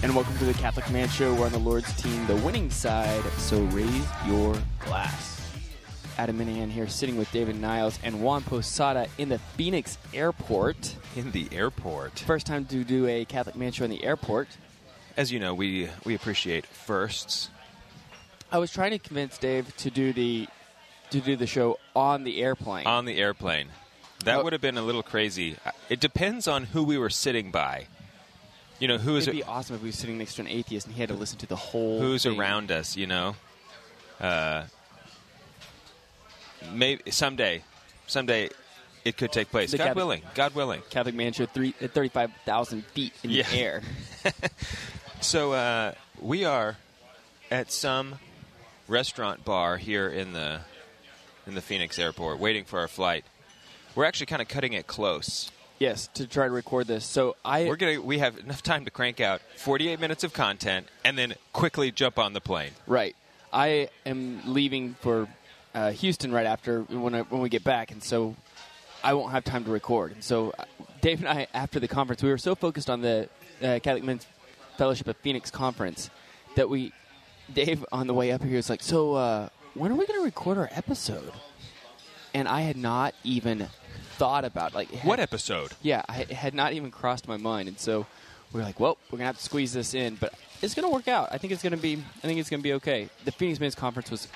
And welcome to the Catholic Man Show. We're on the Lord's team, the winning side, so raise your glass. Adam Minihan here, sitting with David Niles and Juan Posada in the Phoenix airport. In the airport. First time to do a Catholic Man Show in the airport. As you know, we appreciate firsts. I was trying to convince Dave to do the show on the airplane. On the airplane. That would have been a little crazy. It depends on who we were sitting by. You know, it'd be awesome if we were sitting next to an atheist and he had to listen to the whole thing. Around us, you know? Maybe someday it could take place. God willing. Catholic Man Show at 35,000 feet in the air. So we are at some restaurant bar here in the Phoenix airport waiting for our flight. We're actually kind of cutting it close. Yes, to try to record this. So we have enough time to crank out 48 minutes of content and then quickly jump on the plane. Right. I am leaving for Houston right after when we get back, and so I won't have time to record. And so Dave and I, after the conference, we were so focused on the Catholic Men's Fellowship of Phoenix conference that Dave on the way up here was like, so when are we going to record our episode? And I had not even thought about what episode? Yeah, it had not even crossed my mind, and so we were like, "Well, we're gonna have to squeeze this in," but it's gonna work out. I think it's gonna be okay. The Phoenix Men's Conference was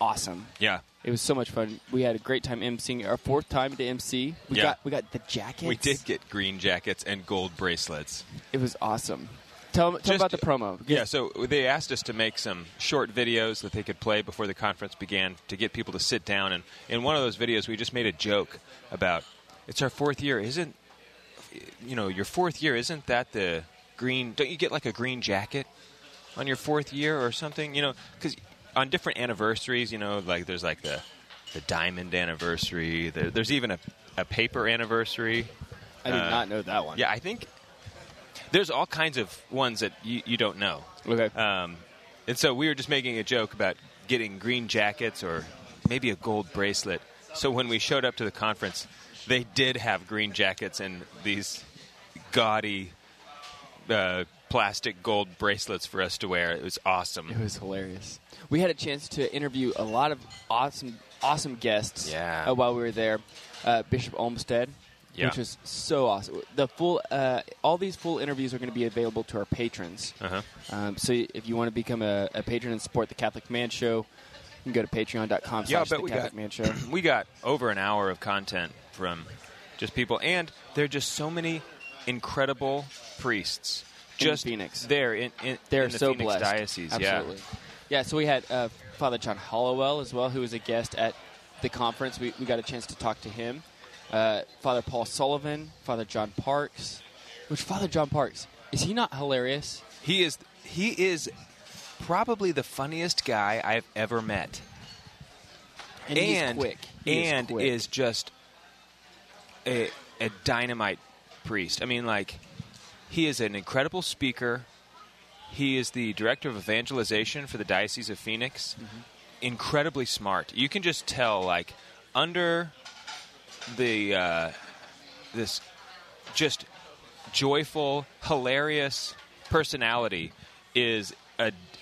awesome. Yeah, it was so much fun. We had a great time emceeing. Our fourth time to emcee. We got the jackets. We did get green jackets and gold bracelets. It was awesome. Tell them about the promo. Yeah, so they asked us to make some short videos that they could play before the conference began to get people to sit down. And in one of those videos, we just made a joke about, it's our fourth year. Your fourth year, isn't that the green? Don't you get like a green jacket on your fourth year or something? You know, because on different anniversaries, you know, like there's like the diamond anniversary. There's even a paper anniversary. I did not know that one. Yeah, I think. There's all kinds of ones that you don't know. Okay. And so we were just making a joke about getting green jackets or maybe a gold bracelet. So when we showed up to the conference, they did have green jackets and these gaudy plastic gold bracelets for us to wear. It was awesome. It was hilarious. We had a chance to interview a lot of awesome guests while we were there. Bishop Olmsted. Yeah. Which is so awesome. The all these full interviews are going to be available to our patrons. Uh-huh. So if you want to become a patron and support the Catholic Man Show, you can go to Patreon.com/CatholicManShow. Yeah, but we got over an hour of content from just people, and there are just so many incredible priests just in Phoenix. They're in the so Phoenix blessed. Diocese. Absolutely. Yeah. So we had Father John Hollowell as well, who was a guest at the conference. We got a chance to talk to him. Father Paul Sullivan, Father John Parks. Which Father John Parks, is he not hilarious? He is probably the funniest guy I've ever met. And he's quick. Is just a dynamite priest. I mean, like, he is an incredible speaker. He is the director of evangelization for the Diocese of Phoenix. Mm-hmm. Incredibly smart. You can just tell, like, under this just joyful, hilarious personality is a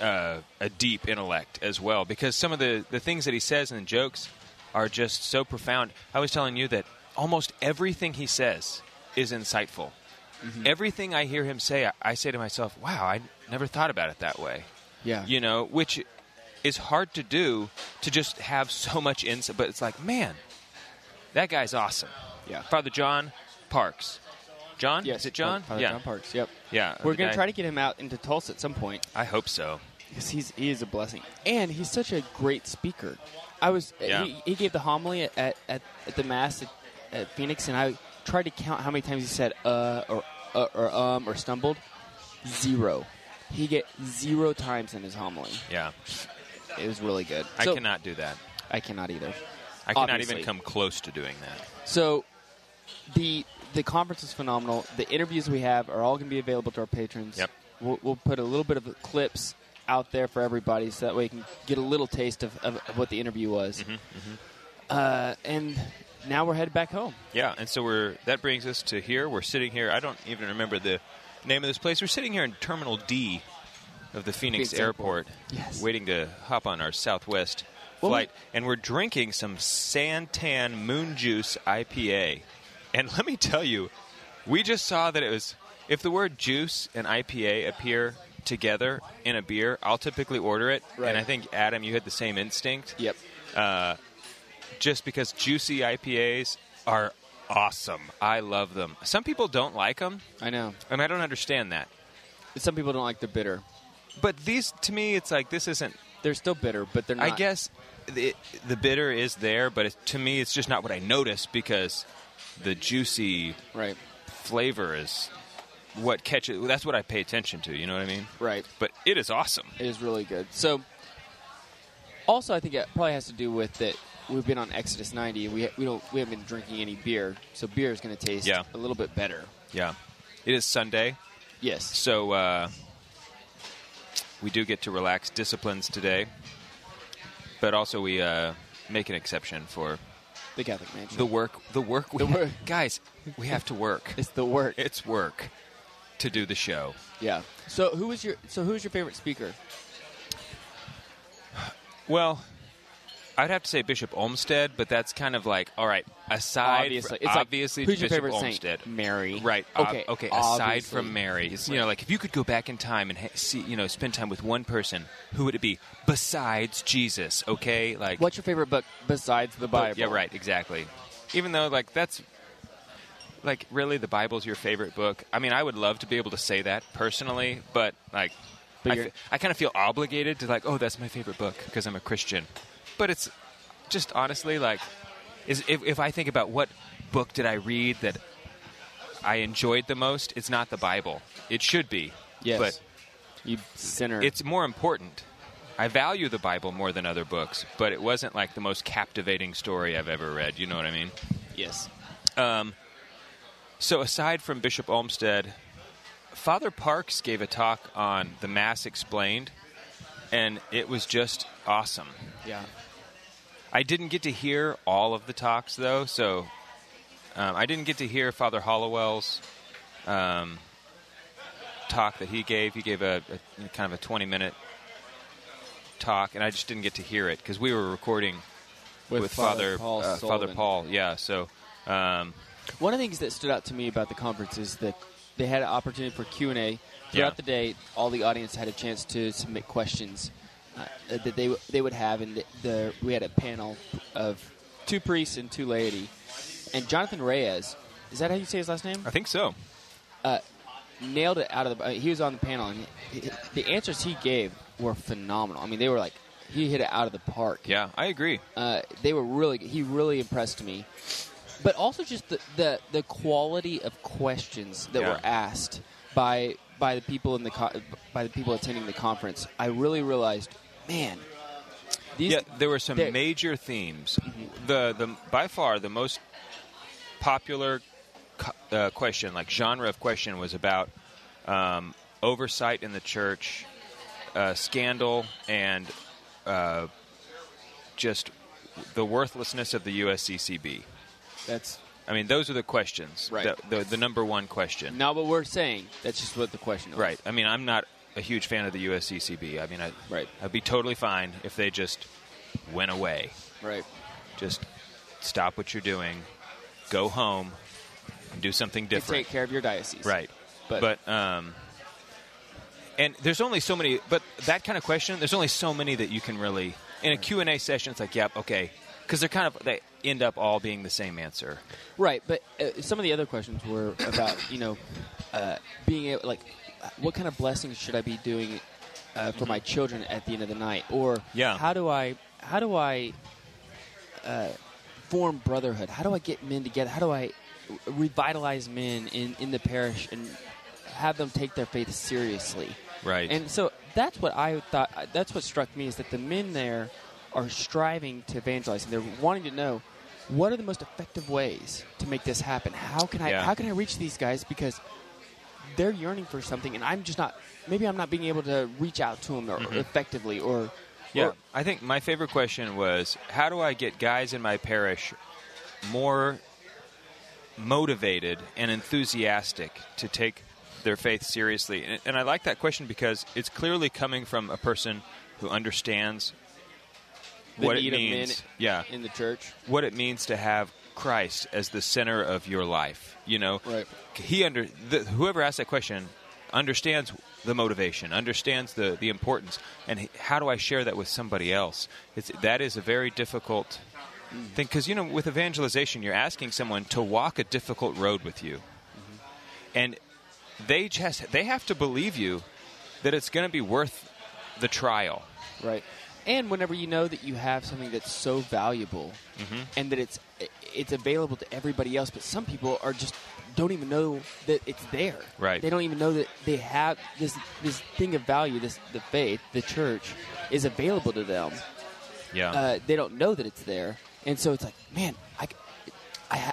deep intellect as well, because some of the things that he says and the jokes are just so profound. I was telling you that almost everything he says is insightful. Mm-hmm. Everything I hear him say, I say to myself, wow, I never thought about it that way. Yeah. You know, which is hard to do, to just have so much insight, but it's like, man, that guy's awesome. Yeah. Father John Parks. John? Yes. Is it John? Father John Parks, yep. Yeah. We're going to try to get him out into Tulsa at some point. I hope so. Because he is a blessing. And he's such a great speaker. He gave the homily at the Mass at Phoenix, and I tried to count how many times he said or stumbled. Zero. He get 0 times in his homily. Yeah. It was really good. I cannot do that. I cannot either. I cannot even come close to doing that. So, the the conference is phenomenal. The interviews we have are all going to be available to our patrons. Yep. We'll put a little bit of clips out there for everybody so that way you can get a little taste of what the interview was. Mm-hmm, mm-hmm. And now we're headed back home. Yeah, and so that brings us to here. We're sitting here. I don't even remember the name of this place. We're sitting here in Terminal D of the Phoenix Airport. Yes. Waiting to hop on our Southwest flight. And we're drinking some Santan Moon Juice IPA. And let me tell you, we just saw that it was, if the word juice and IPA appear together in a beer, I'll typically order it. Right. And I think, Adam, you had the same instinct. Yep. Just because juicy IPAs are awesome. I love them. Some people don't like them. I know. And I don't understand that. Some people don't like the bitter. But these, to me, it's like this isn't... They're still bitter, but they're not... I guess the bitter is there, but to me, it's just not what I notice because the juicy flavor is what catches... That's what I pay attention to, you know what I mean? Right. But it is awesome. It is really good. So, also, I think it probably has to do with it. We've been on Exodus 90. We haven't been drinking any beer, so beer is going to taste a little bit better. Yeah. It is Sunday. Yes. So we do get to relax disciplines today, but also we make an exception for the Catholic Man Show. The work. Guys, we have to work. It's the work. It's work to do the show. Yeah. So who is your favorite speaker? Well, I'd have to say Bishop Olmsted, but that's kind of like, all right, aside obviously. It's obviously like, who's Bishop your favorite Olmsted. Saint? Mary. Right. Okay. Aside from Mary. It's, you know, like if you could go back in time and spend time with one person, who would it be besides Jesus? Okay? Like what's your favorite book besides the Bible? Yeah, right, exactly. Even though like that's like really the Bible's your favorite book. I mean, I would love to be able to say that personally, but like I kind of feel obligated to like, oh, that's my favorite book because I'm a Christian. But it's just honestly like, if I think about what book did I read that I enjoyed the most, it's not the Bible. It should be. Yes. But you sinner. It's more important. I value the Bible more than other books, but it wasn't like the most captivating story I've ever read. You know what I mean? Yes. So aside from Bishop Olmsted, Father Parks gave a talk on the Mass Explained, and it was just awesome. Yeah. I didn't get to hear all of the talks, though, so I didn't get to hear Father Hollowell's talk that he gave. He gave a kind of a 20-minute talk, and I just didn't get to hear it because we were recording with Father Paul. Yeah. So one of the things that stood out to me about the conference is that they had an opportunity for Q&A throughout the day. All the audience had a chance to submit questions that they would have, and we had a panel of two priests and two laity, and Jonathan Reyes, is that how you say his last name? I think so. Nailed it out of the. He was on the panel, and the answers he gave were phenomenal. I mean, they were like he hit it out of the park. Yeah, I agree. They were really. He really impressed me, but also just the quality of questions that were asked by the people by the people attending the conference. I really realized, man, there were some major themes. Mm-hmm. The by far the most popular question, like genre of question, was about oversight in the church, scandal, and just the worthlessness of the USCCB. I mean, those are the questions. Right. The number one question. Not what we're saying. That's just what the question is. Right. I mean, I'm not a huge fan of the USCCB. I mean, I'd be totally fine if they just went away. Right. Just stop what you're doing, go home, and do something different. And take care of your diocese. Right. But and there's only so many. But that kind of question, there's only so many that you can really in a Q&A session. It's like, yep, okay. Because they're kind of they end up all being the same answer, right? But some of the other questions were about being able, like, what kind of blessings should I be doing for my children at the end of the night, or how do I form brotherhood? How do I get men together? How do I revitalize men in the parish and have them take their faith seriously? Right. And so that's what I thought. That's what struck me is that the men there are striving to evangelize, and they're wanting to know what are the most effective ways to make this happen? How can I reach these guys? Because they're yearning for something, and I'm just not. Maybe I'm not being able to reach out to them effectively. I think my favorite question was, how do I get guys in my parish more motivated and enthusiastic to take their faith seriously? And I like that question because it's clearly coming from a person who understands what it means. Yeah, in the church, what it means to have Christ as the center of your life. You know, right? Whoever asked that question understands the motivation, understands the importance, and how do I share that with somebody else? That is a very difficult thing, because, you know, with evangelization, you're asking someone to walk a difficult road with you, and they have to believe you that it's going to be worth the trial. Right. And whenever you know that you have something that's so valuable and that it's available to everybody else, but some people are just don't even know that it's there. Right. They don't even know that they have this thing of value, the faith, the church, is available to them. Yeah. They don't know that it's there. And so it's like, man,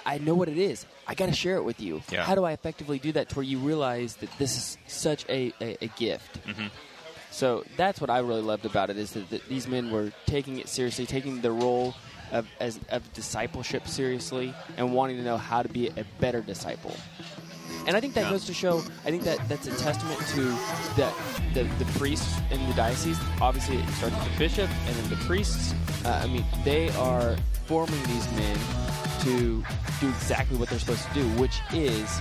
I know what it is. I got to share it with you. Yeah. How do I effectively do that to where you realize that this is such a gift? Mm-hmm. So that's what I really loved about it, is that these men were taking it seriously, taking the role of discipleship seriously, and wanting to know how to be a better disciple. And I think that goes to show, I think that's a testament to the priests in the diocese. Obviously, it starts with the bishop and then the priests. They are forming these men to do exactly what they're supposed to do, which is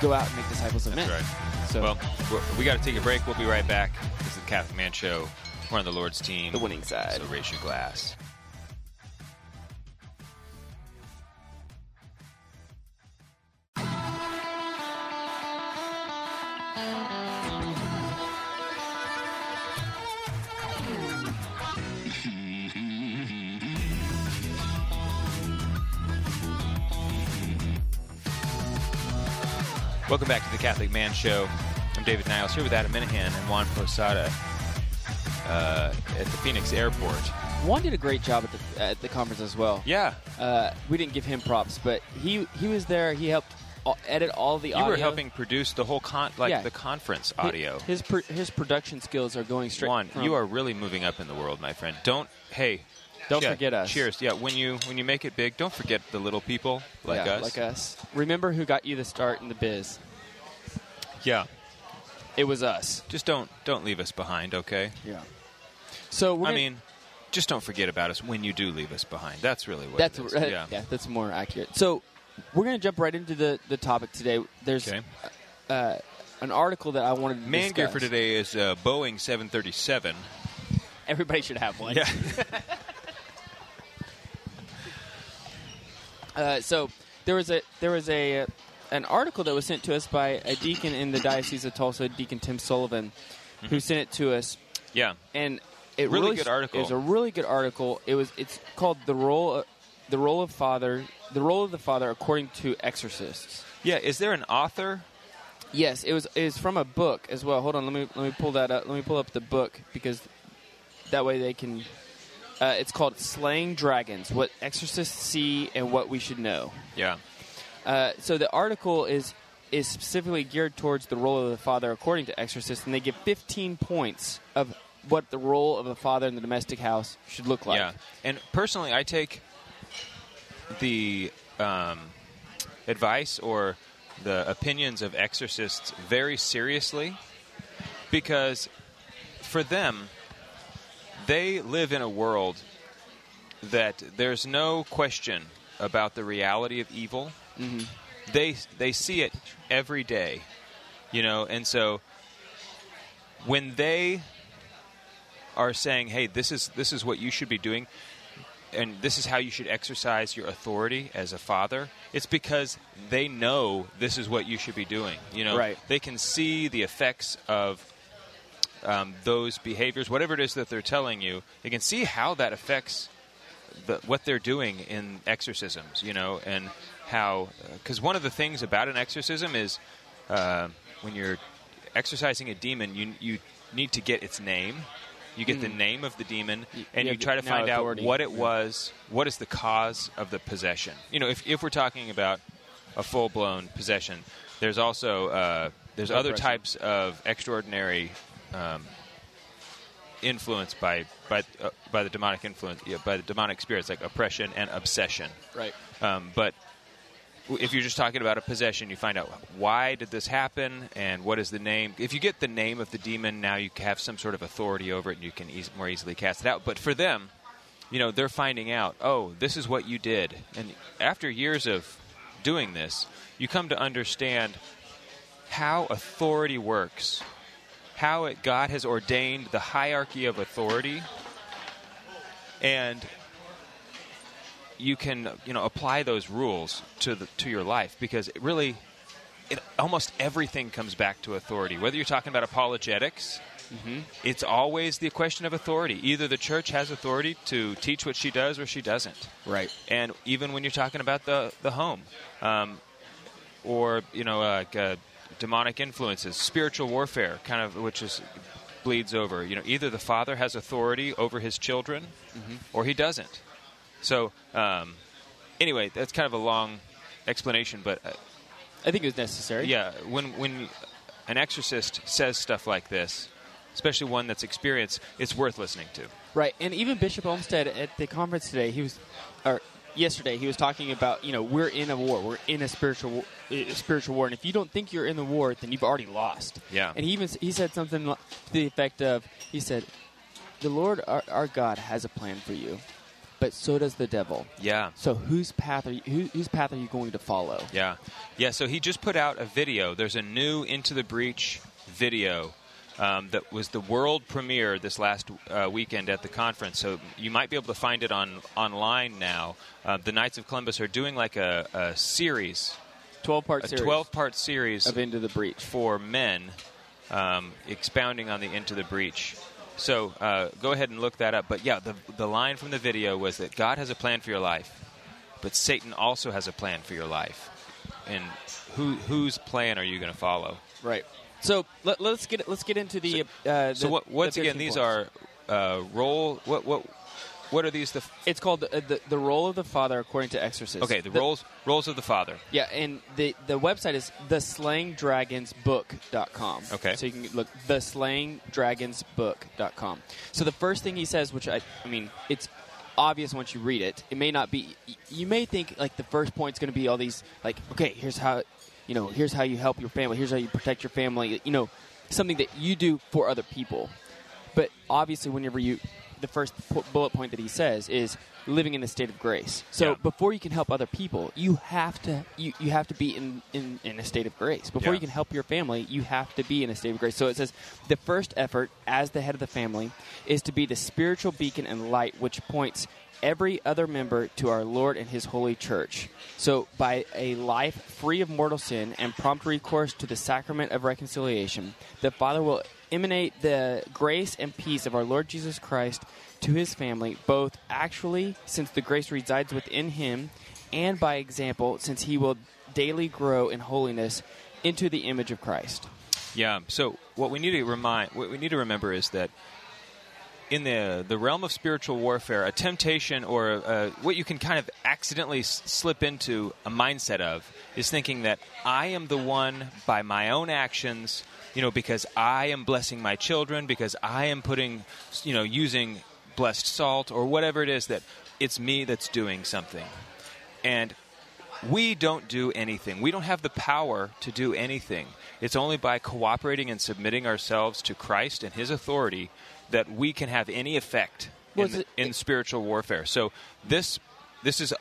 go out and make disciples of men. That's right. So, well, we got to take a break. We'll be right back. This is the Catholic Man Show. We're on the Lord's team, the winning side. So raise your glass. Welcome back to the Catholic Man Show. I'm David Niles, here with Adam Minihan and Juan Posada at the Phoenix Airport. Juan did a great job at the conference as well. Yeah. We didn't give him props, but he was there. He helped edit all the audio. You were helping produce the whole the conference audio. His production skills are going straight. Juan, you are really moving up in the world, my friend. Don't forget us. Cheers. Yeah, when you make it big, don't forget the little people us. Like us. Remember who got you the start in the biz. Yeah. It was us. Just don't leave us behind, okay? Yeah. So just don't forget about us when you do leave us behind. That's really what it is. Yeah, that's more accurate. So we're going to jump right into the topic today. There's an article that I wanted to discuss. Gear for today is Boeing 737. Everybody should have one. Yeah. So there was an article that was sent to us by a deacon in the Diocese of Tulsa, Deacon Tim Sullivan, who sent it to us. Yeah, and it really good article. It was a really good article. It's called the role of the father according to exorcists. Yeah, is there an author? Yes, it was from a book as well. Hold on, let me pull that up. Let me pull up the book, because that way they can. It's called Slaying Dragons: What Exorcists See and What We Should Know. Yeah. So the article is specifically geared towards the role of the father according to exorcists, and they give 15 points of what the role of a father in the domestic house should look like. Yeah. And personally, I take the advice or the opinions of exorcists very seriously, because for them, they live in a world that there's no question about the reality of evil. Mm-hmm. They see it every day, you know, and so when they are saying, "Hey, this is what you should be doing, and this is how you should exercise your authority as a father," it's because they know this is what you should be doing. You know, right. They can see the effects of those behaviors, whatever it is that they're telling you. They can see how that affects what they're doing in exorcisms, you know, and how, because one of the things about an exorcism is when you're exorcising a demon, you need to get its name, You get the name of the demon, and you try to find out what it was, what is the cause of the possession. You know, if we're talking about a full-blown possession, there's also there's other types of extraordinary influence by the demonic influence, by the demonic spirits, like oppression and obsession. Right. But if you're just talking about a possession, you find out why did this happen and what is the name. If you get the name of the demon, now you have some sort of authority over it and you can more easily cast it out. But for them, you know, they're finding out, oh, this is what you did. And after years of doing this, you come to understand how authority works, how God has ordained the hierarchy of authority, and you can, you know, apply those rules to your life, because it really, almost everything comes back to authority. Whether you're talking about apologetics, it's always the question of authority. Either the church has authority to teach what she does or she doesn't. Right. And even when you're talking about the home, or, you know, demonic influences, spiritual warfare, kind of, which is bleeds over. You know, either the father has authority over his children or he doesn't. So, anyway, that's kind of a long explanation, but I think it was necessary. Yeah, when an exorcist says stuff like this, especially one that's experienced, it's worth listening to. Right, and even Bishop Olmsted at the conference today, yesterday, he was talking about, you know, we're in a war, we're in a spiritual war, and if you don't think you're in the war, then you've already lost. Yeah, and he said something to the effect of, he said, "The Lord our God has a plan for you." But so does the devil. Yeah. So whose path are you going to follow? Yeah. Yeah, so he just put out a video. There's a new Into the Breach video that was the world premiere this last weekend at the conference. So you might be able to find it online now. The Knights of Columbus are doing like a series. 12-part series. A 12-part series. Of Into the Breach. For men, expounding on the Into the Breach. So go ahead and look that up. But yeah, the line from the video was that God has a plan for your life, but Satan also has a plan for your life. And whose plan are you going to follow? Right. So let's get into the. So once again, these points are role. What are these? It's called the role of the father according to exorcism. Okay, the roles of the father. Yeah, and the website is theslayingdragonsbook.com. Okay, so you can look theslayingdragonsbook.com. So the first thing he says, which I mean, it's obvious once you read it. It may not be. You may think like the first point's going to be all these like, okay, here's how you help your family, here's how you protect your family, you know, something that you do for other people. But obviously, whenever you the first bullet point that he says is living in a state of grace. So before you can help other people, you have to be in a state of grace. Before you can help your family, you have to be in a state of grace. So it says the first effort as the head of the family is to be the spiritual beacon and light which points every other member to our Lord and his holy church. So by a life free of mortal sin and prompt recourse to the sacrament of reconciliation, the Father will emanate the grace and peace of our Lord Jesus Christ to his family, both actually, since the grace resides within him, and by example, since he will daily grow in holiness into the image of Christ. Yeah. So what we need to remember is that in the realm of spiritual warfare, a temptation or what you can kind of accidentally slip into a mindset of is thinking that I am the one by my own actions. You know, because I am blessing my children, because I am putting, you know, using blessed salt or whatever it is, that it's me that's doing something. And we don't do anything. We don't have the power to do anything. It's only by cooperating and submitting ourselves to Christ and his authority that we can have any effect in spiritual warfare. So this is,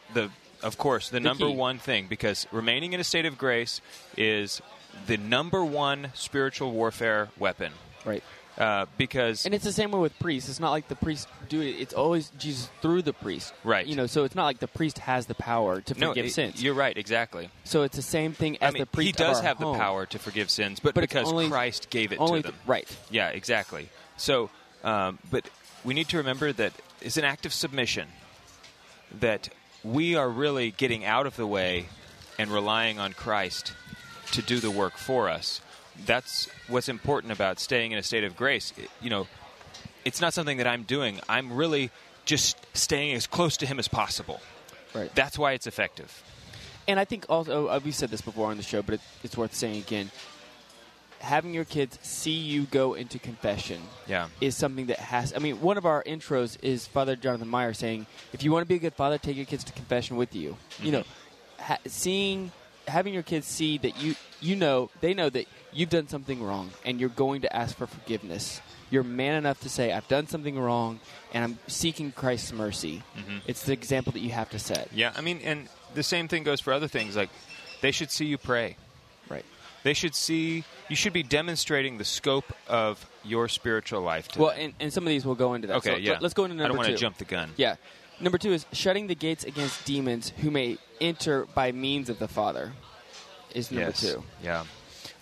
of course, the number one thing, because remaining in a state of grace is the number one spiritual warfare weapon. Right. Because... And it's the same way with priests. It's not like the priests do it. It's always Jesus through the priest. Right. You know, so it's not like the priest has the power to forgive sins. You're right, exactly. So it's the same thing as the priest of our home. He does have the power to forgive sins, but because only, Christ gave it to them. Right. Yeah, exactly. So, but we need to remember that it's an act of submission, that we are really getting out of the way and relying on Christ to do the work for us. That's what's important about staying in a state of grace. You know, it's not something that I'm doing. I'm really just staying as close to him as possible. Right. That's why it's effective. And I think also, we've said this before on the show, but it's worth saying again, having your kids see you go into confession is something that has... I mean, one of our intros is Father Jonathan Meyer saying, if you want to be a good father, take your kids to confession with you. Mm-hmm. You know, having your kids see that they know that you've done something wrong and you're going to ask for forgiveness. You're man enough to say, I've done something wrong and I'm seeking Christ's mercy. Mm-hmm. It's the example that you have to set. Yeah, I mean, and the same thing goes for other things. Like, they should see you pray. Right. They should see... You should be demonstrating the scope of your spiritual life to them. Well, and some of these will go into that. Okay, so let's go into number two. I don't want to jump the gun. Yeah. Number two is shutting the gates against demons who may enter by means of the Father is number two. Yeah.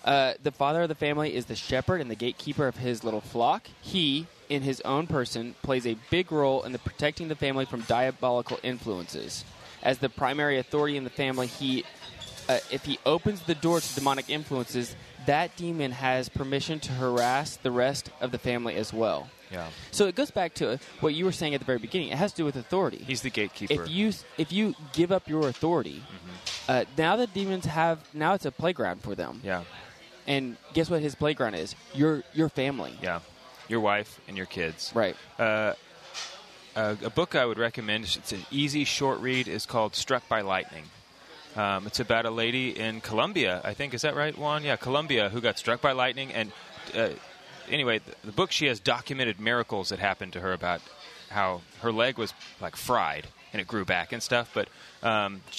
The father of the family is the shepherd and the gatekeeper of his little flock. He, in his own person, plays a big role in the protecting the family from diabolical influences. As the primary authority in the family, if he opens the door to demonic influences, that demon has permission to harass the rest of the family as well. Yeah. So it goes back to what you were saying at the very beginning. It has to do with authority. He's the gatekeeper. If you give up your authority, now the demons now it's a playground for them. Yeah. And guess what his playground is? Your family. Yeah. Your wife and your kids. Right. A book I would recommend, it's an easy short read, is called Struck by Lightning. It's about a lady in Colombia, I think. Is that right, Juan? Yeah, Colombia, who got struck by lightning. And anyway, the book, she has documented miracles that happened to her about how her leg was, like, fried and it grew back and stuff. But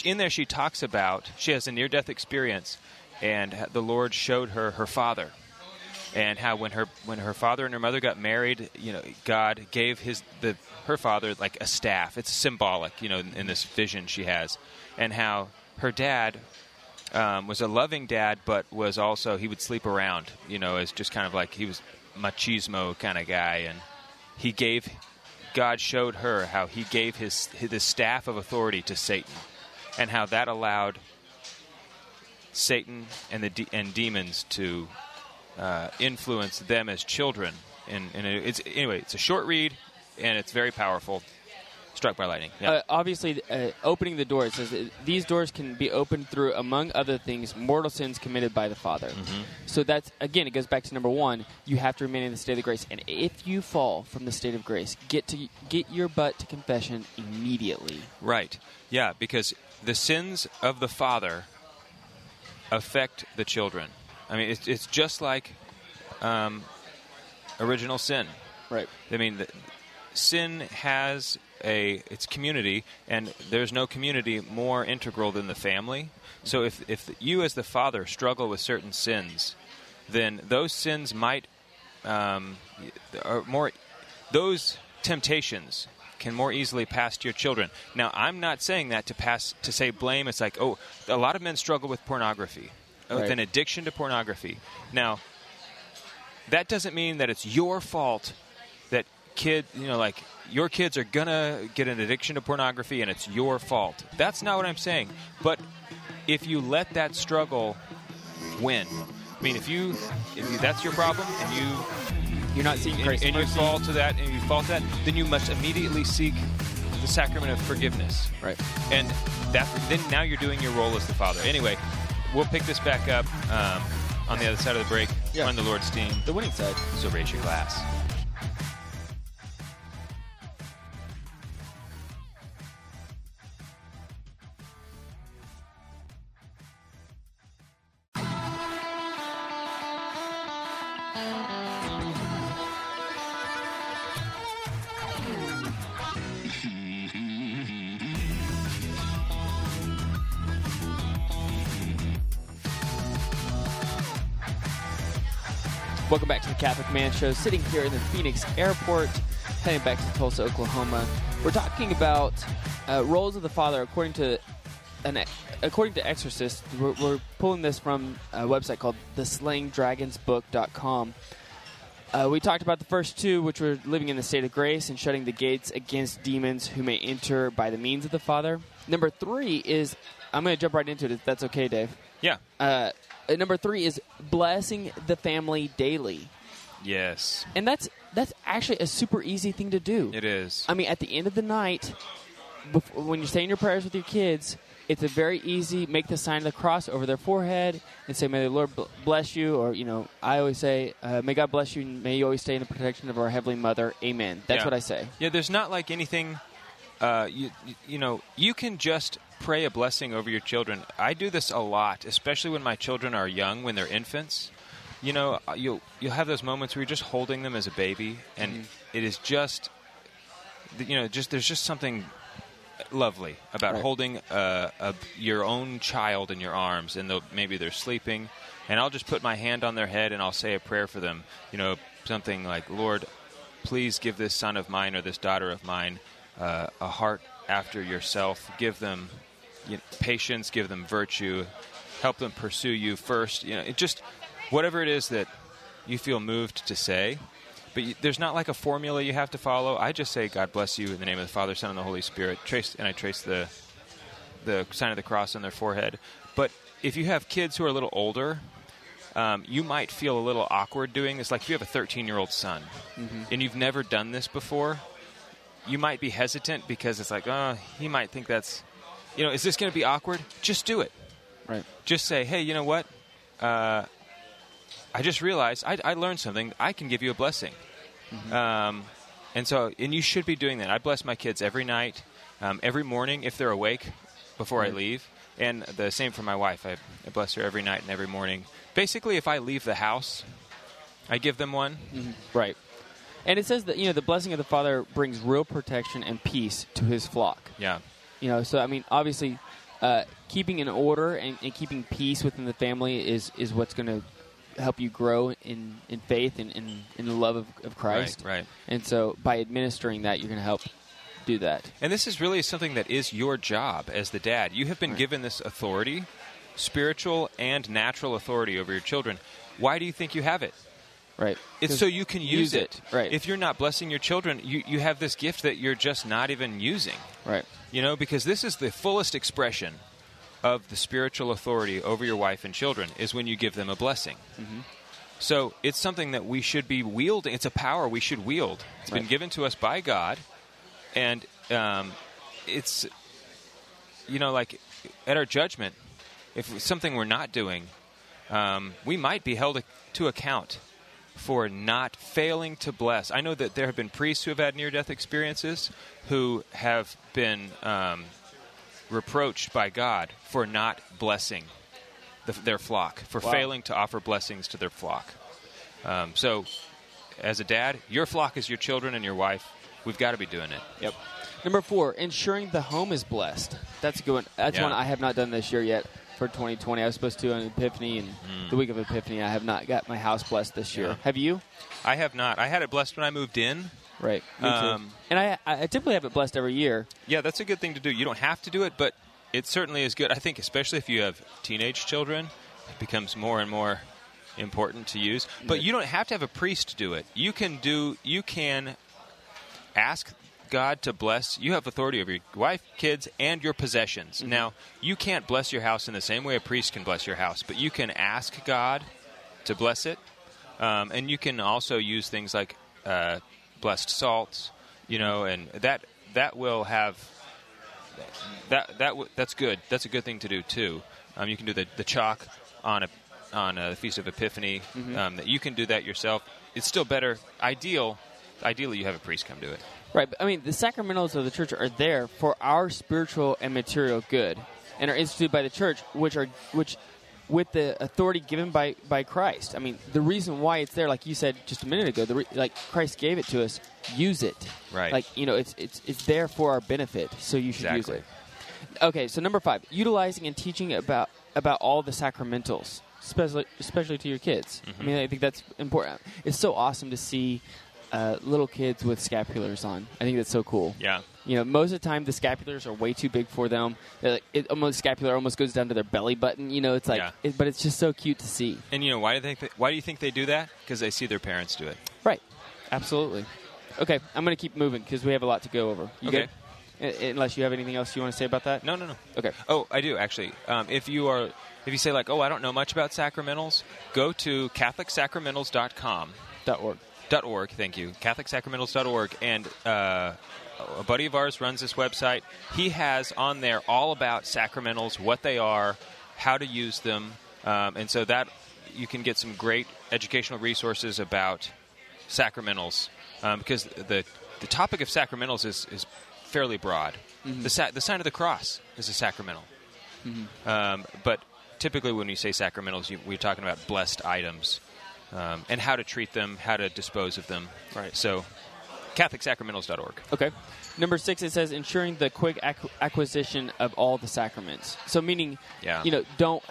in there she talks about she has a near-death experience, and the Lord showed her her father. And how when her father and her mother got married, you know, God gave her father, like, a staff. It's symbolic, you know, in this vision she has. And how... Her dad was a loving dad, but was also, he would sleep around, you know, as just kind of like, he was machismo kind of guy. And God showed her how he gave his staff of authority to Satan, and how that allowed Satan and demons to influence them as children. And it's a short read, and it's very powerful. Struck by lightning. Yeah. Obviously, opening the door, it says these doors can be opened through, among other things, mortal sins committed by the Father. Mm-hmm. So that's, again, it goes back to number one, you have to remain in the state of grace. And if you fall from the state of grace, get your butt to confession immediately. Right. Yeah, because the sins of the father affect the children. I mean, it's just like original sin. Right. I mean, sin has... It's community, and there's no community more integral than the family. So if you as the father struggle with certain sins, then those sins might those temptations can more easily pass to your children. Now, I'm not saying that to blame. It's like, oh, a lot of men struggle with pornography, with an addiction to pornography. Now, that doesn't mean that it's your fault that kid, you know, like. Your kids are going to get an addiction to pornography, and it's your fault. That's not what I'm saying. But if you let that struggle win, I mean, if that's your problem, and you're not seeking Christ's mercy, and you fall to that, then you must immediately seek the sacrament of forgiveness. Right. And then now you're doing your role as the father. Anyway, we'll pick this back up on the other side of the break. Yeah. On the Lord's team, the winning side. So raise your glass. Welcome back to the Catholic Man Show. Sitting here in the Phoenix airport, heading back to Tulsa, Oklahoma. We're talking about roles of the father according to exorcists. We're pulling this from a website called theslayingdragonsbook.com. We talked about the first two, which were living in the state of grace and shutting the gates against demons who may enter by the means of the father. Number three is, I'm going to jump right into it if that's okay, Dave. Yeah. Number three is blessing the family daily. Yes. And that's actually a super easy thing to do. It is. I mean, at the end of the night, before, when you're saying your prayers with your kids, it's a very easy make the sign of the cross over their forehead and say, may the Lord bless you. Or, you know, I always say, may God bless you and may you always stay in the protection of our Heavenly Mother. Amen. That's what I say. Yeah, there's not like anything, you know, you can just pray a blessing over your children. I do this a lot, especially when my children are young, when they're infants. You know, you'll have those moments where you're just holding them as a baby, and it is just, you know, just there's just something lovely about holding your own child in your arms, and maybe they're sleeping, and I'll just put my hand on their head and I'll say a prayer for them. You know, something like, Lord, please give this son of mine or this daughter of mine a heart after yourself. Give them patience, give them virtue, help them pursue you first. You know, it just... whatever it is that you feel moved to say, but there's not like a formula you have to follow. I just say, God bless you in the name of the Father, Son, and the Holy Spirit, and I trace the sign of the cross on their forehead. But if you have kids who are a little older, you might feel a little awkward doing this. Like if you have a 13-year-old son, and you've never done this before, you might be hesitant because it's like, oh, he might think that's, you know, is this going to be awkward? Just do it. Right. Just say, hey, you know what? I just realized I learned something. I can give you a blessing. And you should be doing that. I bless my kids every night, every morning if they're awake before I leave. And the same for my wife. I bless her every night and every morning. Basically, if I leave the house, I give them one. Right. And it says that, you know, the blessing of the Father brings real protection and peace to his flock. Yeah. You know, so, I mean, obviously, keeping in order and keeping peace within the family is what's going to help you grow in faith and in the love of Christ. Right, right. And so by administering that, you're going to help do that. And this is really something that is your job as the dad. You have been given this authority, spiritual and natural authority over your children. Why do you think you have it? Right. It's so you can use it. Right. If you're not blessing your children, you have this gift that you're just not even using. Right. You know, because this is the fullest expression of the spiritual authority over your wife and children is when you give them a blessing. So it's something that we should be wielding. It's a power we should wield. It's been given to us by God. And it's, you know, like at our judgment, if it's something we're not doing, we might be held to account for not failing to bless. I know that there have been priests who have had near-death experiences who have been... reproached by God for not blessing their flock, for failing to offer blessings to their flock. So, as a dad, your flock is your children and your wife. We've got to be doing it. Yep. Number 4, ensuring the home is blessed. That's a good one. That's one I have not done this year yet for 2020. I was supposed to on Epiphany, and the week of Epiphany, I have not got my house blessed this year. Have you? I have not. I had it blessed when I moved in. Right. And I typically have it blessed every year. Yeah, that's a good thing to do. You don't have to do it, but it certainly is good. I think especially if you have teenage children, it becomes more and more important to use. But you don't have to have a priest do it. You can ask God to bless. You have authority over your wife, kids, and your possessions. Now, you can't bless your house in the same way a priest can bless your house, but you can ask God to bless it. And you can also use things like... blessed salts, you know, and that will have that's good. That's a good thing to do too. You can do the chalk on the Feast of Epiphany. That you can do that yourself. It's still better. Ideally, you have a priest come do it. Right. But, I mean, the sacramentals of the Church are there for our spiritual and material good, and are instituted by the Church, which with the authority given by Christ. I mean, the reason why it's there, like you said just a minute ago, Christ gave it to us. Use it. Right. Like, you know, it's there for our benefit, so you should use it. Okay, so number 5, utilizing and teaching about all the sacramentals, especially to your kids. I mean, I think that's important. It's so awesome to see little kids with scapulars on. I think that's so cool. Yeah. You know, most of the time the scapulars are way too big for them. Scapular almost goes down to their belly button. You know, it's like, but it's just so cute to see. And you know, why do you think they do that? Because they see their parents do it. Right. Absolutely. Okay, I'm going to keep moving because we have a lot to go over. Good? Unless you have anything else you want to say about that? No. Okay. Oh, I do actually. If you say like, oh, I don't know much about sacramentals, go to CatholicSacramentals.com. .org, thank you. CatholicSacramentals.org. And a buddy of ours runs this website. He has on there all about sacramentals, what they are, how to use them. And so that you can get some great educational resources about sacramentals, because the topic of sacramentals is fairly broad. Mm-hmm. The sign of the cross is a sacramental. Mm-hmm. But typically when you say sacramentals, we're talking about blessed items. And how to treat them, how to dispose of them. Right. So, CatholicSacramentals.org. Okay. Number 6, it says ensuring the quick acquisition of all the sacraments. So, meaning, don't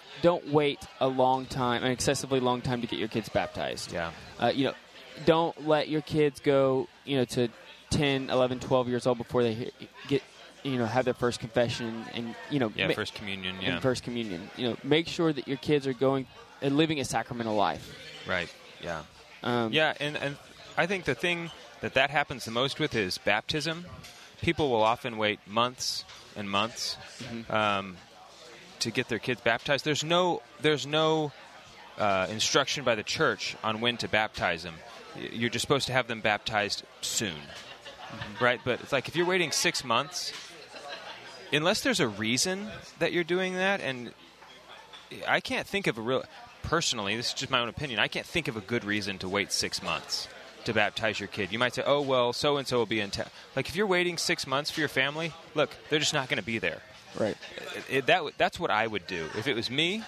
wait a long time, an excessively long time to get your kids baptized. Yeah. Don't let your kids go, to 10, 11, 12 years old before they get, have their first confession and, first communion. Yeah. And first communion. Make sure that your kids are going and living a sacramental life. Right, yeah. And I think the thing that happens the most with is baptism. People will often wait months and months to get their kids baptized. There's no instruction by the church on when to baptize them. You're just supposed to have them baptized soon, right? But it's like if you're waiting 6 months, unless there's a reason that you're doing that, and I can't think of a real... Personally, this is just my own opinion, I can't think of a good reason to wait 6 months to baptize your kid. You might say, oh, well, so-and-so will be in town. Like, if you're waiting 6 months for your family, look, they're just not going to be there. Right. That's what I would do. If it was me,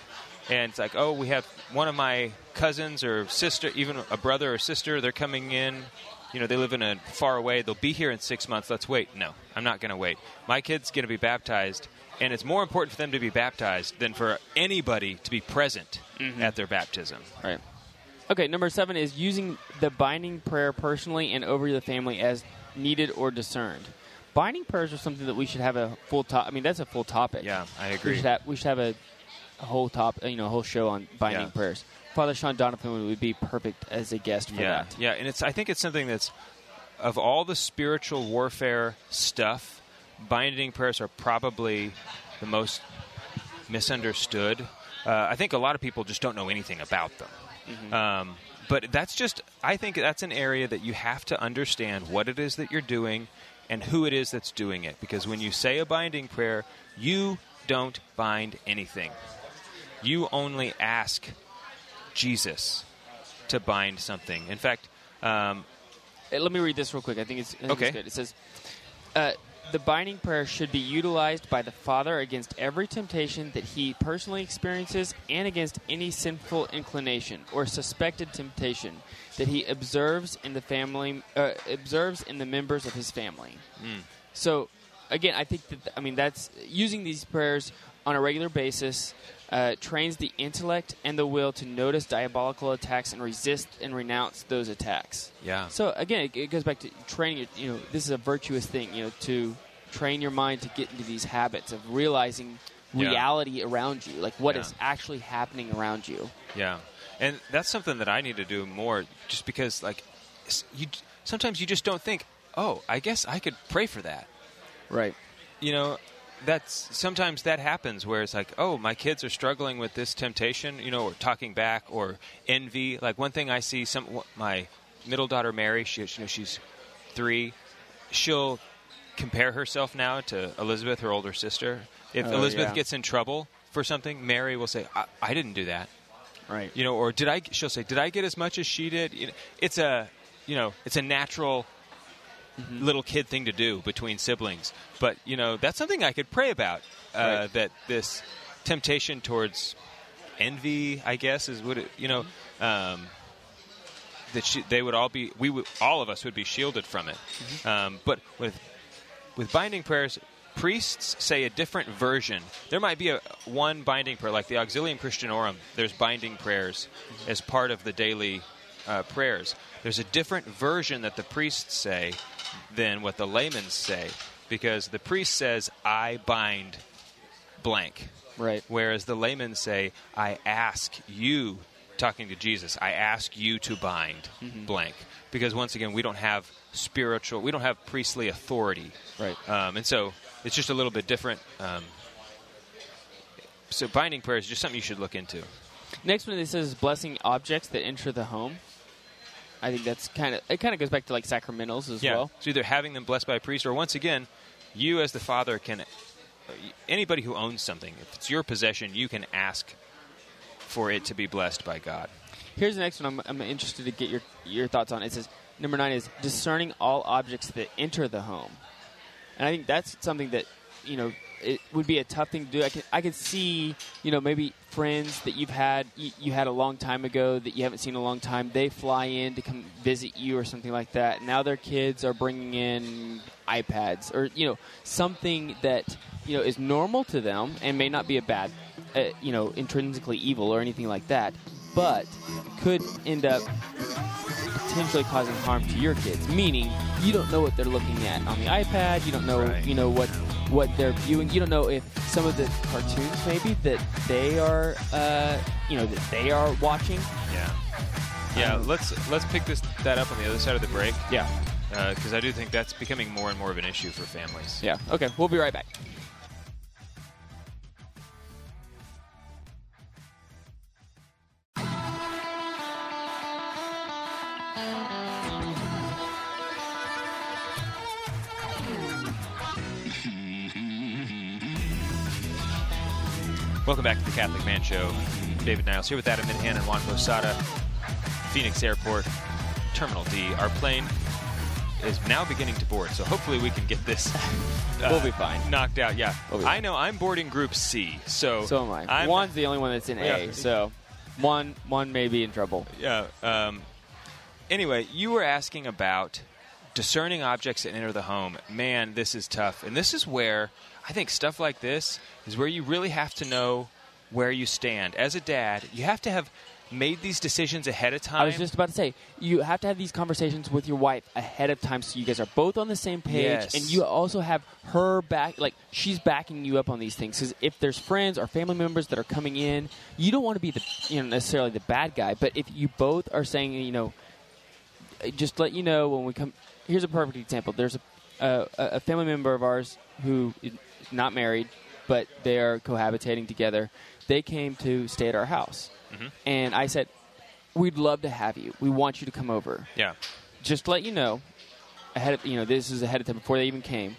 and it's like, oh, we have one of my cousins or sister, even a brother or sister, they're coming in, they live in a far away, they'll be here in 6 months, let's wait. No, I'm not going to wait. My kid's going to be baptized. And it's more important for them to be baptized than for anybody to be present at their baptism. Right. Okay, number 7 is using the binding prayer personally and over the family as needed or discerned. Binding prayers are something that we should have a full topic. I mean, that's a full topic. Yeah, I agree. We should have a whole whole show on binding prayers. Father Sean Donovan would be perfect as a guest for that. Yeah, and I think it's something that's, of all the spiritual warfare stuff, binding prayers are probably the most misunderstood. I think a lot of people just don't know anything about them. Mm-hmm. But I think that's an area that you have to understand what it is that you're doing and who it is that's doing it. Because when you say a binding prayer, you don't bind anything. You only ask Jesus to bind something. In fact... let me read this real quick. I think it's good. It says... the binding prayer should be utilized by the Father against every temptation that he personally experiences and against any sinful inclination or suspected temptation that he observes in the family, observes in the members of his family. Mm. So, again, I think that's using these prayers on a regular basis trains the intellect and the will to notice diabolical attacks and resist and renounce those attacks. Yeah. So again, it goes back to training. This is a virtuous thing. To train your mind to get into these habits of realizing reality around you, like what is actually happening around you. Yeah. And that's something that I need to do more, just because sometimes you just don't think, oh, I guess I could pray for that. Right. Sometimes that happens where it's like, oh, my kids are struggling with this temptation, or talking back or envy. Like one thing I see, my middle daughter Mary, she's 3. She'll compare herself now to Elizabeth, her older sister. If Elizabeth gets in trouble for something, Mary will say, I didn't do that. Right. Or she'll say, did I get as much as she did? It's a natural little kid thing to do between siblings. But, that's something I could pray about, right. That this temptation towards envy, I guess, is what that they would all be, all of us would be shielded from it. Mm-hmm. But with binding prayers, priests say a different version. There might be one binding prayer, like the Auxilium Christianorum, there's binding prayers as part of the daily prayers. There's a different version that the priests say than what the laymen say, because the priest says, I bind blank. Right. Whereas the laymen say, I ask you, talking to Jesus, I ask you to bind blank. Because once again, we don't have priestly authority. Right. And so it's just a little bit different. So binding prayer is just something you should look into. Next one, it says blessing objects that enter the home. I think that's kind of goes back to like sacramentals as well. It's either having them blessed by a priest or once again, you as the father can. Anybody who owns something, if it's your possession, you can ask for it to be blessed by God. Here's the next one I'm interested to get your thoughts on. It says, number 9 is discerning all objects that enter the home. And I think that's something that, you know, it would be a tough thing to do. I can see, you know, maybe friends that you've had, you had a long time ago that you haven't seen a long time. They fly in to come visit you or something like that. Now their kids are bringing in iPads or, you know, something that, you know, is normal to them and may not be a bad, you know, intrinsically evil or anything like that, but could end up potentially causing harm to your kids, meaning you don't know what they're looking at on the iPad. You don't know, you know, what they're viewing. You don't know if some of the cartoons maybe that they are, you know, that they are watching. Yeah. Let's pick that up on the other side of the break. Yeah. Because I do think that's becoming more and more of an issue for families. Yeah. Okay. We'll be right back. Welcome back to the Catholic Man Show. David Niles here with Adam Minihan and Juan Posada. Phoenix Airport, Terminal D. Our plane is now beginning to board, so hopefully we can get this we'll be fine. Knocked out. Yeah, we'll I know I'm boarding Group C, so am I. Juan's the only one that's in A, so Juan may be in trouble. Yeah. Anyway, you were asking about discerning objects that enter the home. Man, this is tough, and this is where I think stuff like this is where you really have to know where you stand. As a dad, you have to have made these decisions ahead of time. I was just about to say, you have to have these conversations with your wife ahead of time so you guys are both on the same page. Yes. And you also have her back, like she's backing you up on these things. Because if there's friends or family members that are coming in, you don't want to be the, you know, necessarily the bad guy. But if you both are saying, you know, just let you know when we come. Here's a perfect example. There's a family member of ours who is not married, but they are cohabitating together. They came to stay at our house. Mm-hmm. And I said, we'd love to have you. We want you to come over. Yeah. Just to let you know, ahead of, you know, this is ahead of time before they even came.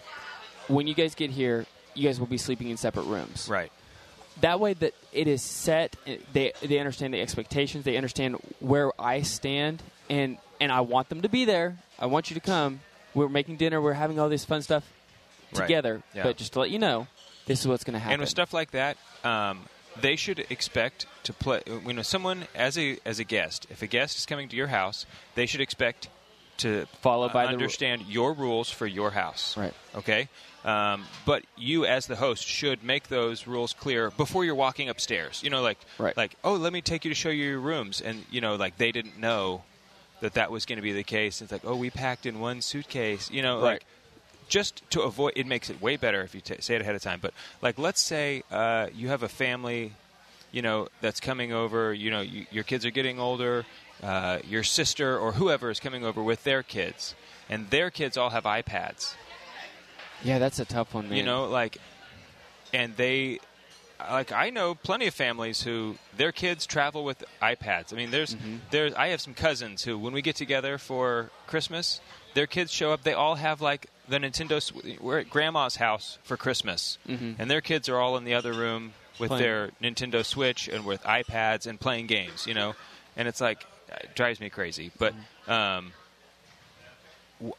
When you guys get here, you guys will be sleeping in separate rooms. Right. That way that it is set, they understand the expectations, they understand where I stand, and I want them to be there. I want you to come. We're making dinner. We're having all this fun stuff together. Right. Yeah. But just to let you know, this is what's going to happen. And with stuff like that, they should expect to play. You know, someone as a guest, if a guest is coming to your house, they should expect to follow by understand your rules for your house. Right. Okay. But you as the host should make those rules clear before you're walking upstairs. You know, like oh, let me take you to show you your rooms, and you know, like they didn't know that was going to be the case. It's like, oh, we packed in one suitcase. You know, like, just to avoid, it makes it way better if you say it ahead of time. But, like, let's say you have a family, you know, that's coming over. You know, your kids are getting older. Your sister or whoever is coming over with their kids. And their kids all have iPads. Yeah, that's a tough one, man. You know, like, and they... Like, I know plenty of families who their kids travel with iPads. I mean, there's I have some cousins who, when we get together for Christmas, their kids show up. They all have, like, the Nintendo. We're at Grandma's house for Christmas. Mm-hmm. And their kids are all in the other room with their Nintendo Switch and with iPads and playing games, you know. And it's like, it drives me crazy. But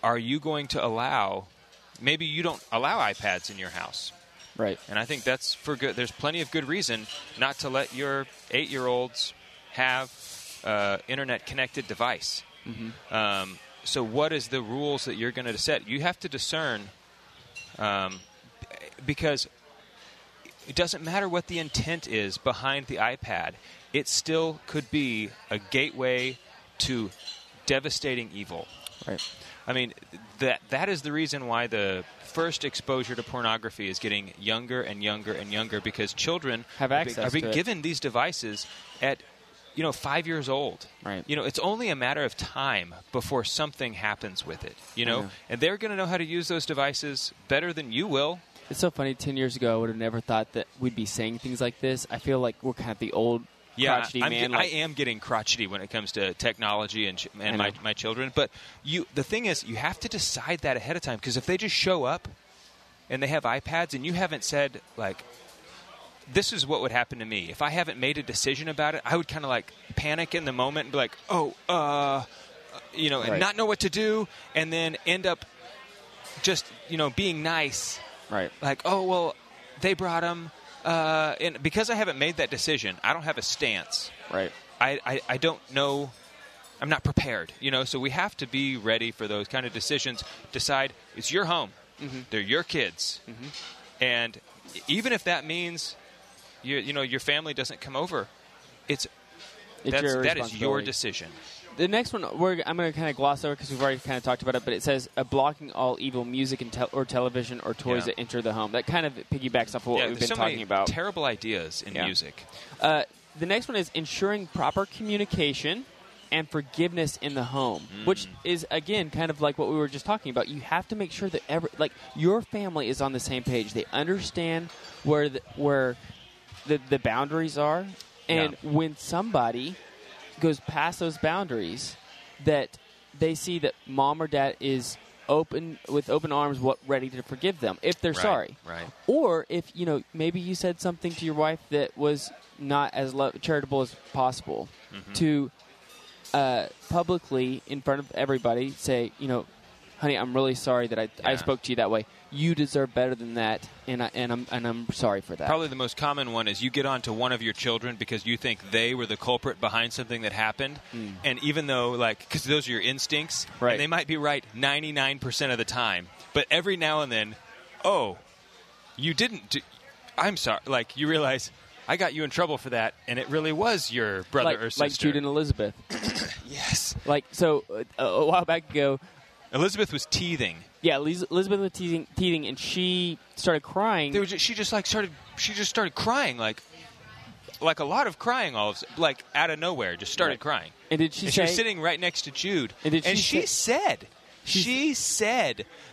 are you going to allow, maybe you don't allow iPads in your house. Right. And I think that's for good. There's plenty of good reason not to let your 8-year-olds have internet-connected device. Mm-hmm. So what is the rules that you're going to set? You have to discern because it doesn't matter what the intent is behind the iPad. It still could be a gateway to devastating evil. Right. I mean, that is the reason why the first exposure to pornography is getting younger and younger and younger because children have access to it. Given these devices at, you know, 5 years old. Right. You know, it's only a matter of time before something happens with it, you know. Yeah. And they're going to know how to use those devices better than you will. It's so funny. 10 years ago, I would have never thought that we'd be saying things like this. I feel like we're kind of the old crotchety man. I am getting crotchety when it comes to technology and my children. But the thing is, you have to decide that ahead of time, because if they just show up and they have iPads and you haven't said, like, this is what would happen to me. If I haven't made a decision about it, I would kind of like panic in the moment and be like, and not know what to do, and then end up just, being nice. Right. Like, oh, well, they brought him. And because I haven't made that decision, I don't have a stance. Right. I don't know. I'm not prepared, so we have to be ready for those kind of decisions. Decide it's your home. Mm-hmm. They're your kids. Mm-hmm. And even if that means, your family doesn't come over, that is your decision. The next one I'm going to kind of gloss over because we've already kind of talked about it, but it says blocking all evil music and or television or toys that enter the home. That kind of piggybacks off of what we've been talking about. Terrible ideas in music. The next one is ensuring proper communication and forgiveness in the home, which is, again, kind of like what we were just talking about. You have to make sure that your family is on the same page. They understand where the boundaries are, and when somebody goes past those boundaries, that they see that mom or dad is open arms, ready to forgive them if they're sorry. Right. Or if, maybe you said something to your wife that was not as charitable as possible, to publicly, in front of everybody, say, honey, I'm really sorry that I spoke to you that way. You deserve better than that, and I'm sorry for that. Probably the most common one is you get on to one of your children because you think they were the culprit behind something that happened. Mm. And even though, because those are your instincts, and they might be right 99% of the time. But every now and then, you didn't I'm sorry. You realize, I got you in trouble for that, and it really was your brother or sister. Like Jude and Elizabeth. Yes. A while back ago, Elizabeth was teething. Yeah, Elizabeth was teething, and she started crying. She just started crying, like a lot of crying, out of nowhere, just started crying. And did she say? She was sitting right next to Jude, and she said,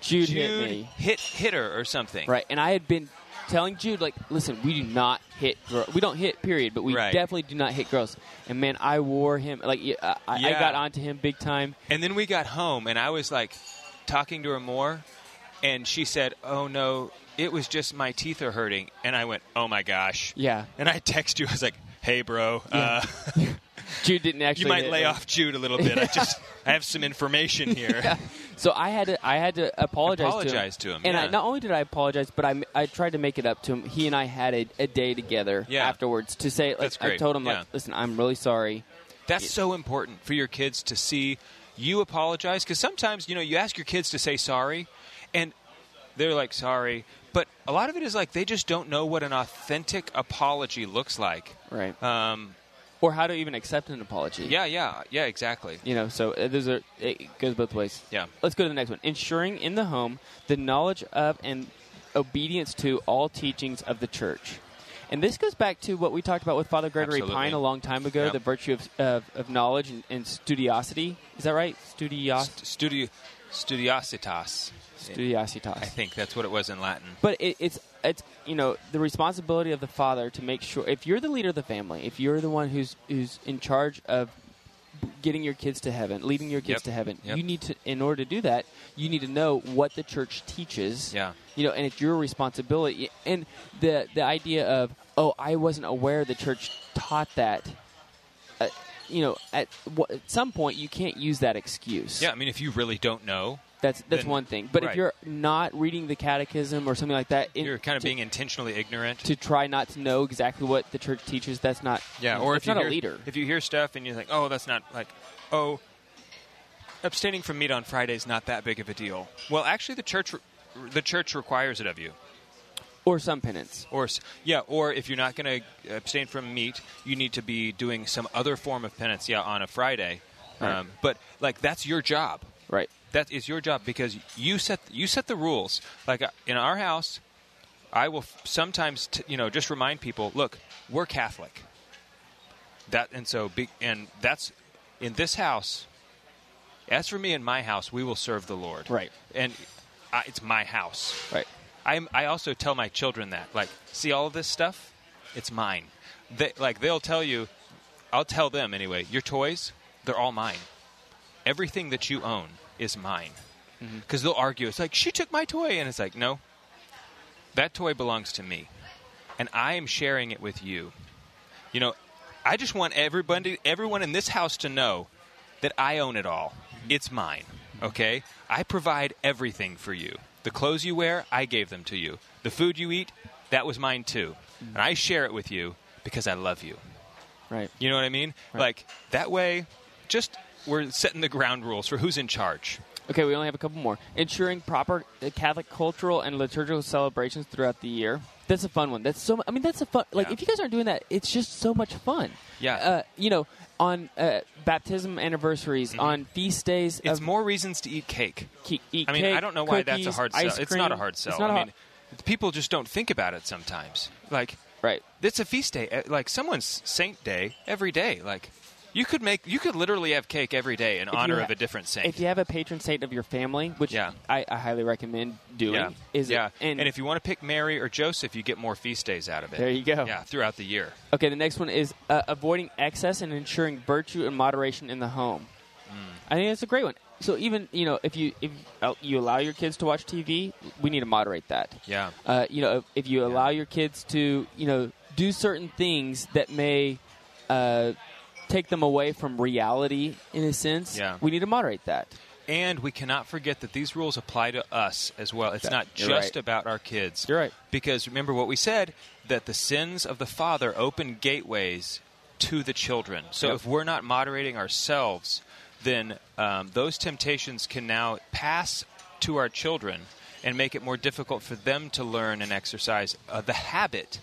"Jude hit her or something." Right, and I had been telling Jude, listen, we do not hit girls. We don't hit, period, but we definitely do not hit girls. And, man, I wore him. I got onto him big time. And then we got home, and I was, talking to her more, and she said, oh, no, it was just my teeth are hurting. And I went, oh, my gosh. Yeah. And I texted you. I was like, hey, bro. Yeah. Jude didn't actually. You might lay off Jude a little bit. I have some information here. Yeah. So I had to apologize to him. And not only did I apologize, but I tried to make it up to him. He and I had a day together afterwards to say, I told him, listen, I'm really sorry. That's so important for your kids to see you apologize. Because sometimes, you ask your kids to say sorry, and they're like, sorry. But a lot of it is they just don't know what an authentic apology looks like. Right. Or how to even accept an apology. Yeah, exactly. So it goes both ways. Yeah. Let's go to the next one. Ensuring in the home the knowledge of and obedience to all teachings of the church. And this goes back to what we talked about with Father Gregory Pine a long time ago, the virtue of knowledge and studiosity. Is that right? Studiositas. Studiositas. I think that's what it was in Latin. But it's the responsibility of the father to make sure, if you're the leader of the family, if you're the one who's in charge of getting your kids to heaven, leading your kids to heaven, you need to, in order to do that, you need to know what the church teaches. Yeah. And it's your responsibility. And the idea of, I wasn't aware the church taught that. At some point, you can't use that excuse. Yeah, I mean, if you really don't know. That's one thing. But if you're not reading the catechism or something like that, you're kind of being intentionally ignorant. To try not to know exactly what the church teaches, that's not or that's if not a leader. If you hear stuff and you think, that's not abstaining from meat on Friday is not that big of a deal. Well, actually, the church requires it of you. Or some penance. Or if you're not going to abstain from meat, you need to be doing some other form of penance on a Friday. Right. But that's your job. Right. That is your job because you set the rules. In our house, I will sometimes just remind people, look, we're Catholic. And that's in this house. As for me and my house, we will serve the Lord. Right. And it's my house. Right. I also tell my children that see all of this stuff, it's mine. They'll tell you I'll tell them anyway, your toys, they're all mine. Everything that you own is mine. Because they'll argue. It's like, she took my toy. And it's like, no, that toy belongs to me. And I am sharing it with you. You know, I just want everyone in this house to know that I own it all. It's mine, okay? I provide everything for you. The clothes you wear, I gave them to you. The food you eat, that was mine too. And I share it with you because I love you. Right. You know what I mean? Right. Like, that way, just we're setting the ground rules for who's in charge. Okay, we only have a couple more. Ensuring proper Catholic cultural and liturgical celebrations throughout the year. That's a fun one. That's so. I mean, that's a fun. Like, if you guys aren't doing that, it's just so much fun. Yeah. You know, on baptism anniversaries, on feast days. It's more reasons to eat cake. I mean, I don't know why cookies, that's a hard sell. Cream. It's not a hard sell. I mean, people just don't think about it sometimes. Like, right. It's a feast day. Like, someone's saint day every day. Like. You could literally have cake every day in honor of a different saint. If you have a patron saint of your family, which I highly recommend doing. Yeah. And if you want to pick Mary or Joseph, you get more feast days out of it. There you go. Yeah, throughout the year. Okay, the next one is avoiding excess and ensuring virtue and moderation in the home. I think that's a great one. So even, you know, if you allow your kids to watch TV, we need to moderate that. Yeah. You know, if you allow your kids to, you know, do certain things that may... take them away from reality, in a sense. Yeah. We need to moderate that. And we cannot forget that these rules apply to us as well. It's not just about our kids. You're right. Because remember what we said, that the sins of the father open gateways to the children. So if we're not moderating ourselves, then those temptations can now pass to our children and make it more difficult for them to learn and exercise the habit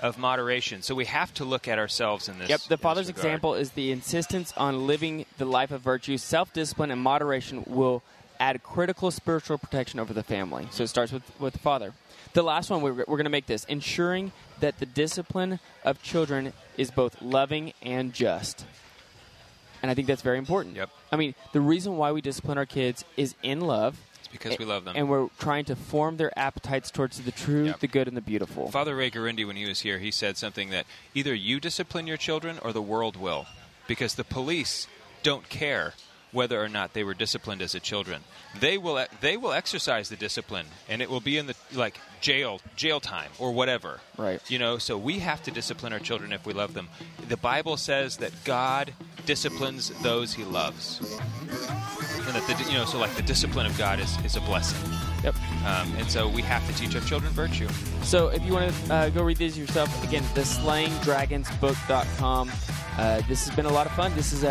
of moderation. So we have to look at ourselves in this. Yep, the father's example is the insistence on living the life of virtue. Self-discipline and moderation will add critical spiritual protection over the family. So it starts with the father. The last one, we're going to make this. Ensuring that the discipline of children is both loving and just. And I think that's very important. Yep. I mean, the reason why we discipline our kids is in love. Because we love them. And we're trying to form their appetites towards the truth, the good, and the beautiful. Father Ray Garindi, when he was here, he said something that either you discipline your children or the world will. Because the police don't care whether or not they were disciplined as a children. They will exercise the discipline, and it will be in the jail time or whatever. Right. You know, so we have to discipline our children if we love them. The Bible says that God disciplines those he loves. And that the discipline of God is a blessing. Yep. And so we have to teach our children virtue. So if you want to go read these yourself, again, theslayingdragonsbook.com. This has been a lot of fun. This is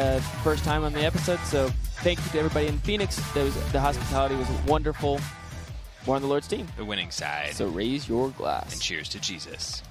first time on the episode, so thank you to everybody in Phoenix. The hospitality was wonderful. We're on the Lord's team. The winning side. So raise your glass. And cheers to Jesus.